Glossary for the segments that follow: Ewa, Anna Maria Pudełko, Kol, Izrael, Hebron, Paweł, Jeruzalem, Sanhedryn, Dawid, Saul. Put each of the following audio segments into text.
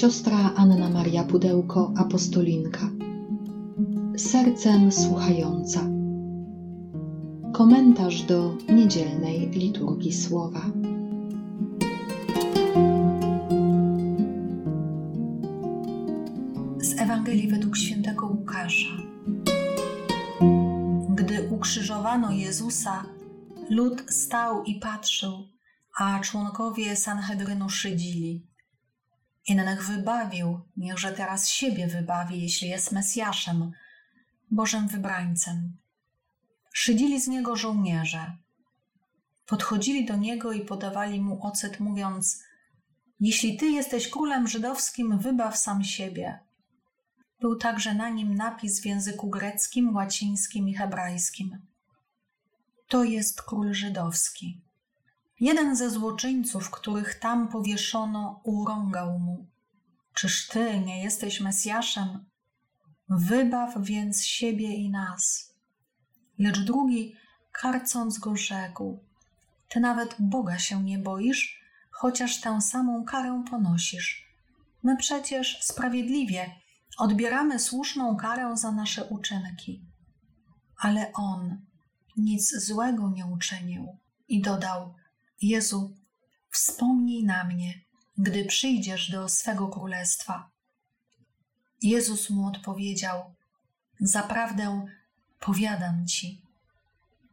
siostra Anna Maria Pudełko, apostolinka, sercem słuchająca. Komentarz do niedzielnej liturgii słowa. Z Ewangelii według świętego Łukasza. Gdy ukrzyżowano Jezusa, lud stał i patrzył, a członkowie Sanhedrynu szydzili. Innych wybawił, niechże teraz siebie wybawi, jeśli jest Mesjaszem, Bożym wybrańcem. Szydzili z niego żołnierze. Podchodzili do niego i podawali mu ocet, mówiąc: jeśli ty jesteś królem żydowskim, wybaw sam siebie. Był także na nim napis w języku greckim, łacińskim i hebrajskim. To jest król żydowski. Jeden ze złoczyńców, których tam powieszono, urągał mu: czyż ty nie jesteś Mesjaszem? Wybaw więc siebie i nas. Lecz drugi, karcąc go, rzekł: ty nawet Boga się nie boisz, chociaż tę samą karę ponosisz. My przecież sprawiedliwie odbieramy słuszną karę za nasze uczynki. Ale on nic złego nie uczynił i dodał: Jezu, wspomnij na mnie, gdy przyjdziesz do swego królestwa. Jezus mu odpowiedział: zaprawdę powiadam ci,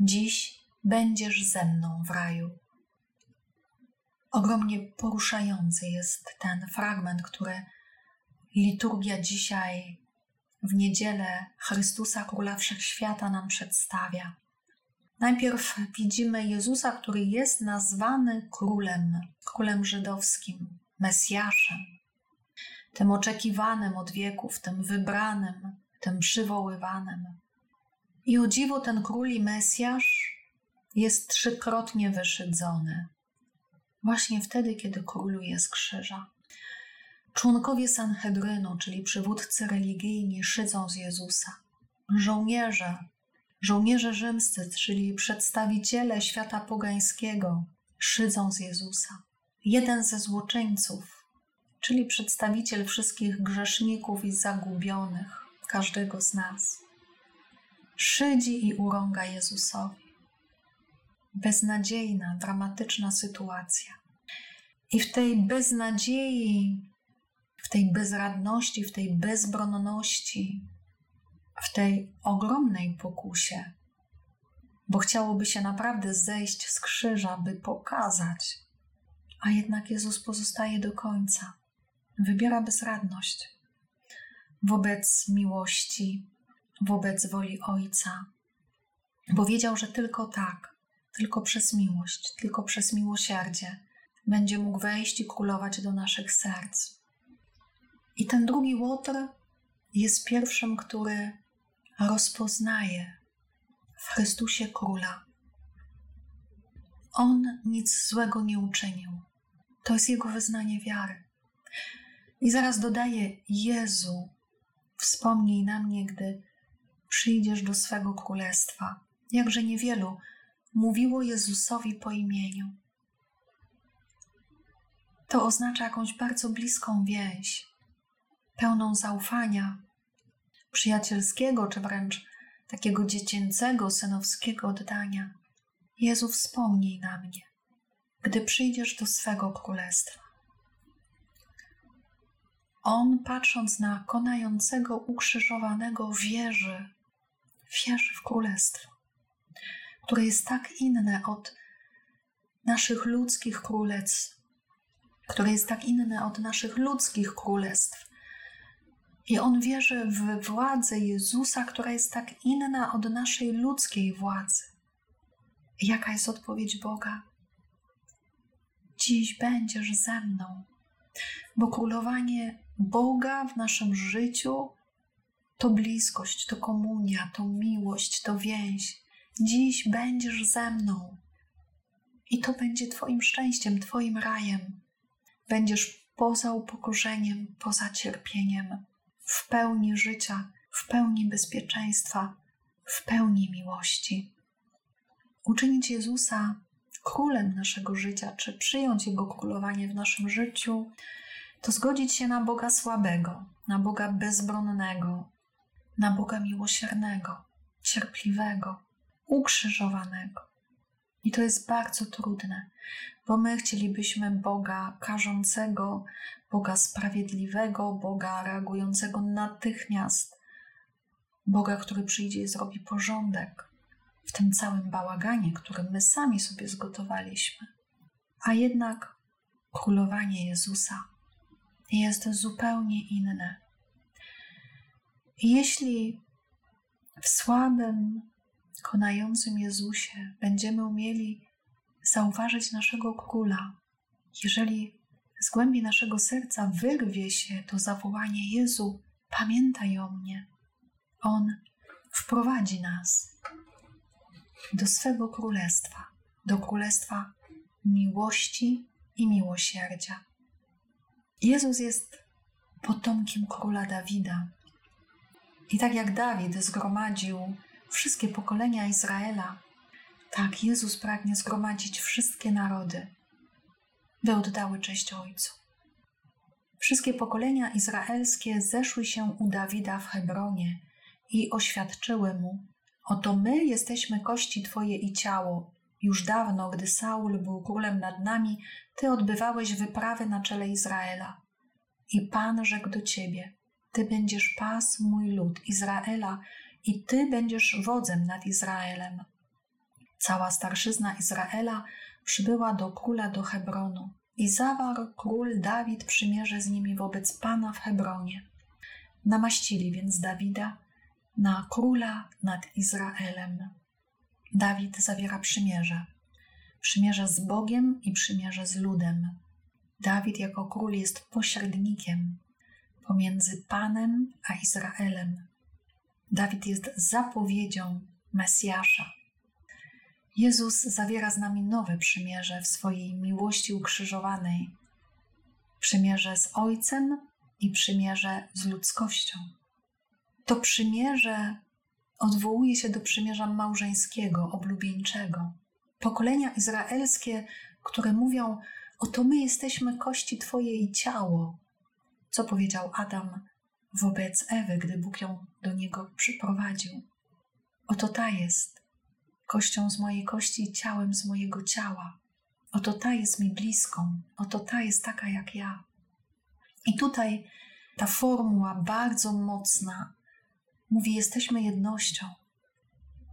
dziś będziesz ze mną w raju. Ogromnie poruszający jest ten fragment, który liturgia dzisiaj w niedzielę Chrystusa Króla Wszechświata nam przedstawia. Najpierw widzimy Jezusa, który jest nazwany królem, królem żydowskim, Mesjaszem, tym oczekiwanym od wieków, tym wybranym, tym przywoływanym. I o dziwo ten król i Mesjasz jest trzykrotnie wyszydzony. Właśnie wtedy, kiedy króluje z krzyża. Członkowie Sanhedrynu, czyli przywódcy religijni, szydzą z Jezusa. Żołnierze rzymscy, czyli przedstawiciele świata pogańskiego, szydzą z Jezusa. Jeden ze złoczyńców, czyli przedstawiciel wszystkich grzeszników i zagubionych, każdego z nas, szydzi i urąga Jezusowi. Beznadziejna, dramatyczna sytuacja. I w tej beznadziei, w tej bezradności, w tej bezbronności, w tej ogromnej pokusie, bo chciałoby się naprawdę zejść z krzyża, by pokazać, a jednak Jezus pozostaje do końca. Wybiera bezradność wobec miłości, wobec woli Ojca. Bo wiedział, że tylko tak, tylko przez miłość, tylko przez miłosierdzie będzie mógł wejść i królować do naszych serc. I ten drugi łotr jest pierwszym, który rozpoznaje w Chrystusie Króla. On nic złego nie uczynił. To jest jego wyznanie wiary. I zaraz dodaje: Jezu, wspomnij na mnie, gdy przyjdziesz do swego królestwa. Jakże niewielu mówiło Jezusowi po imieniu. To oznacza jakąś bardzo bliską więź, pełną zaufania, przyjacielskiego czy wręcz takiego dziecięcego, synowskiego oddania. Jezu, wspomnij na mnie, gdy przyjdziesz do swego królestwa. On, patrząc na konającego, ukrzyżowanego, wierzy w królestwo, które jest tak inne od naszych ludzkich królestw, I on wierzy w władzę Jezusa, która jest tak inna od naszej ludzkiej władzy. Jaka jest odpowiedź Boga? Dziś będziesz ze mną, bo królowanie Boga w naszym życiu to bliskość, to komunia, to miłość, to więź. Dziś będziesz ze mną i to będzie twoim szczęściem, twoim rajem. Będziesz poza upokorzeniem, poza cierpieniem, w pełni życia, w pełni bezpieczeństwa, w pełni miłości. Uczynić Jezusa królem naszego życia, czy przyjąć Jego królowanie w naszym życiu, to zgodzić się na Boga słabego, na Boga bezbronnego, na Boga miłosiernego, cierpliwego, ukrzyżowanego. I to jest bardzo trudne, bo my chcielibyśmy Boga karzącego, Boga sprawiedliwego, Boga reagującego natychmiast, Boga, który przyjdzie i zrobi porządek w tym całym bałaganie, który my sami sobie zgotowaliśmy. A jednak królowanie Jezusa jest zupełnie inne. Jeśli w słabym, konającym Jezusie będziemy umieli zauważyć naszego Króla, jeżeli z głębi naszego serca wyrwie się to zawołanie: Jezu, pamiętaj o mnie, On wprowadzi nas do swego Królestwa, do Królestwa miłości i miłosierdzia. Jezus jest potomkiem króla Dawida. I tak jak Dawid zgromadził wszystkie pokolenia Izraela, tak Jezus pragnie zgromadzić wszystkie narody, by oddały cześć Ojcu. Wszystkie pokolenia izraelskie zeszły się u Dawida w Hebronie i oświadczyły mu: oto my jesteśmy kości Twoje i ciało. Już dawno, gdy Saul był królem nad nami, Ty odbywałeś wyprawy na czele Izraela. I Pan rzekł do Ciebie: Ty będziesz pásł mój lud Izraela i Ty będziesz wodzem nad Izraelem. Cała starszyzna Izraela przybyła do króla do Hebronu i zawarł król Dawid przymierze z nimi wobec Pana w Hebronie. Namaścili więc Dawida na króla nad Izraelem. Dawid zawiera przymierze. Przymierze z Bogiem i przymierze z ludem. Dawid jako król jest pośrednikiem pomiędzy Panem a Izraelem. Dawid jest zapowiedzią Mesjasza. Jezus zawiera z nami nowe przymierze w swojej miłości ukrzyżowanej. Przymierze z Ojcem i przymierze z ludzkością. To przymierze odwołuje się do przymierza małżeńskiego, oblubieńczego. Pokolenia izraelskie, które mówią: oto my jesteśmy kości Twoje i ciało. Co powiedział Adam wobec Ewy, gdy Bóg ją do niego przyprowadził? Oto ta jest kością z mojej kości i ciałem z mojego ciała. Oto ta jest mi bliską. Oto ta jest taka jak ja. I tutaj ta formuła bardzo mocna mówi: jesteśmy jednością.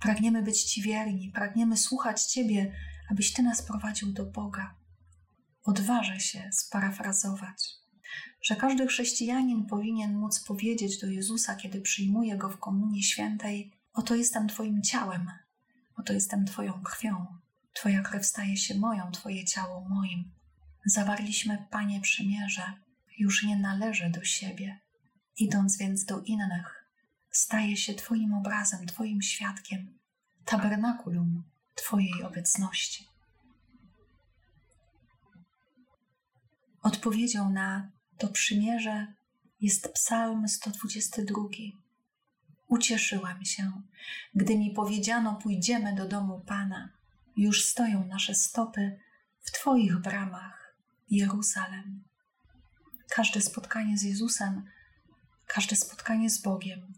Pragniemy być Ci wierni. Pragniemy słuchać Ciebie, abyś Ty nas prowadził do Boga. Odważę się sparafrazować, że każdy chrześcijanin powinien móc powiedzieć do Jezusa, kiedy przyjmuje Go w Komunii Świętej: oto jestem Twoim ciałem, oto jestem Twoją krwią, Twoja krew staje się moją, Twoje ciało moim. Zawarliśmy, Panie, przymierze, już nie należę do siebie. Idąc więc do innych, staję się Twoim obrazem, Twoim świadkiem, tabernakulum Twojej obecności. Odpowiedzią na to przymierze jest Psalm 122. Ucieszyłam się, gdy mi powiedziano: pójdziemy do domu Pana. Już stoją nasze stopy w Twoich bramach, Jeruzalem. Każde spotkanie z Jezusem, każde spotkanie z Bogiem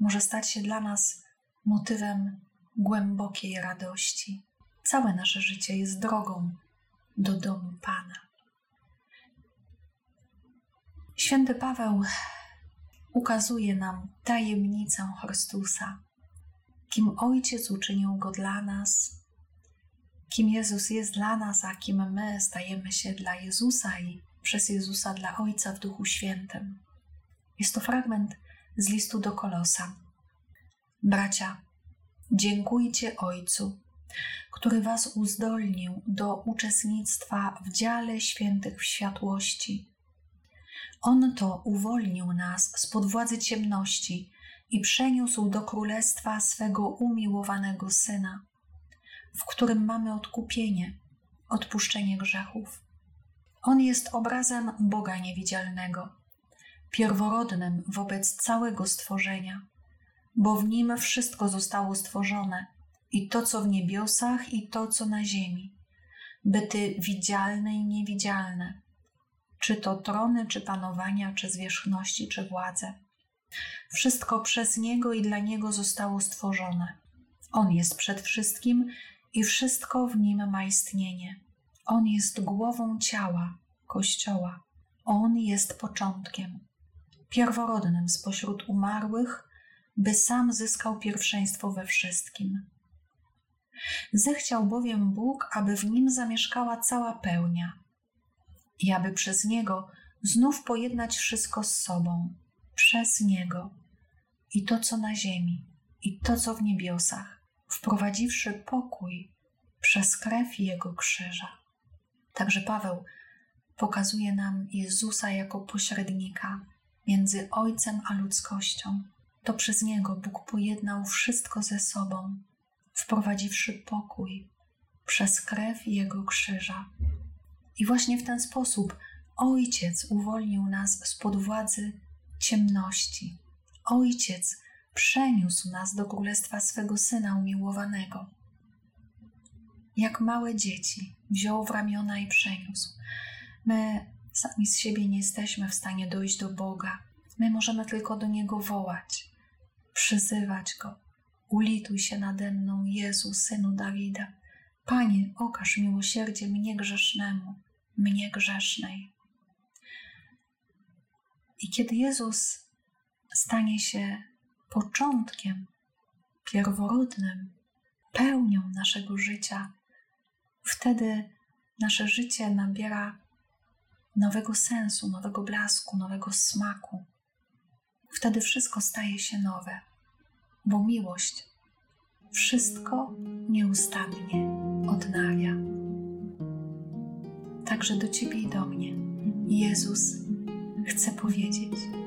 może stać się dla nas motywem głębokiej radości. Całe nasze życie jest drogą do domu Pana. Święty Paweł ukazuje nam tajemnicę Chrystusa, kim Ojciec uczynił Go dla nas, kim Jezus jest dla nas, a kim my stajemy się dla Jezusa i przez Jezusa dla Ojca w Duchu Świętym. Jest to fragment z listu do Kolosa. Bracia, dziękujcie Ojcu, który was uzdolnił do uczestnictwa w dziale świętych w światłości. On to uwolnił nas spod władzy ciemności i przeniósł do królestwa swego umiłowanego Syna, w którym mamy odkupienie, odpuszczenie grzechów. On jest obrazem Boga niewidzialnego, pierworodnym wobec całego stworzenia, bo w Nim wszystko zostało stworzone, i to, co w niebiosach, i to, co na ziemi, byty widzialne i niewidzialne, czy to trony, czy panowania, czy zwierzchności, czy władze. Wszystko przez Niego i dla Niego zostało stworzone. On jest przed wszystkim i wszystko w Nim ma istnienie. On jest głową ciała, Kościoła. On jest początkiem, pierworodnym spośród umarłych, by sam zyskał pierwszeństwo we wszystkim. Zechciał bowiem Bóg, aby w Nim zamieszkała cała pełnia i aby przez Niego znów pojednać wszystko z sobą, przez Niego i to, co na ziemi, i to, co w niebiosach, wprowadziwszy pokój przez krew Jego krzyża. Także Paweł pokazuje nam Jezusa jako pośrednika między Ojcem a ludzkością. To przez Niego Bóg pojednał wszystko ze sobą, wprowadziwszy pokój przez krew Jego krzyża. I właśnie w ten sposób Ojciec uwolnił nas spod władzy ciemności. Ojciec przeniósł nas do królestwa swego Syna umiłowanego. Jak małe dzieci wziął w ramiona i przeniósł. My sami z siebie nie jesteśmy w stanie dojść do Boga. My możemy tylko do Niego wołać, przyzywać Go. Ulituj się nade mną, Jezu, Synu Dawida. Panie, okaż miłosierdzie mnie grzesznemu, mnie grzesznej. I kiedy Jezus stanie się początkiem, pierworodnym, pełnią naszego życia, wtedy nasze życie nabiera nowego sensu, nowego blasku, nowego smaku. Wtedy wszystko staje się nowe, bo miłość wszystko nieustannie odnawia. Także do Ciebie i do mnie Jezus chce powiedzieć: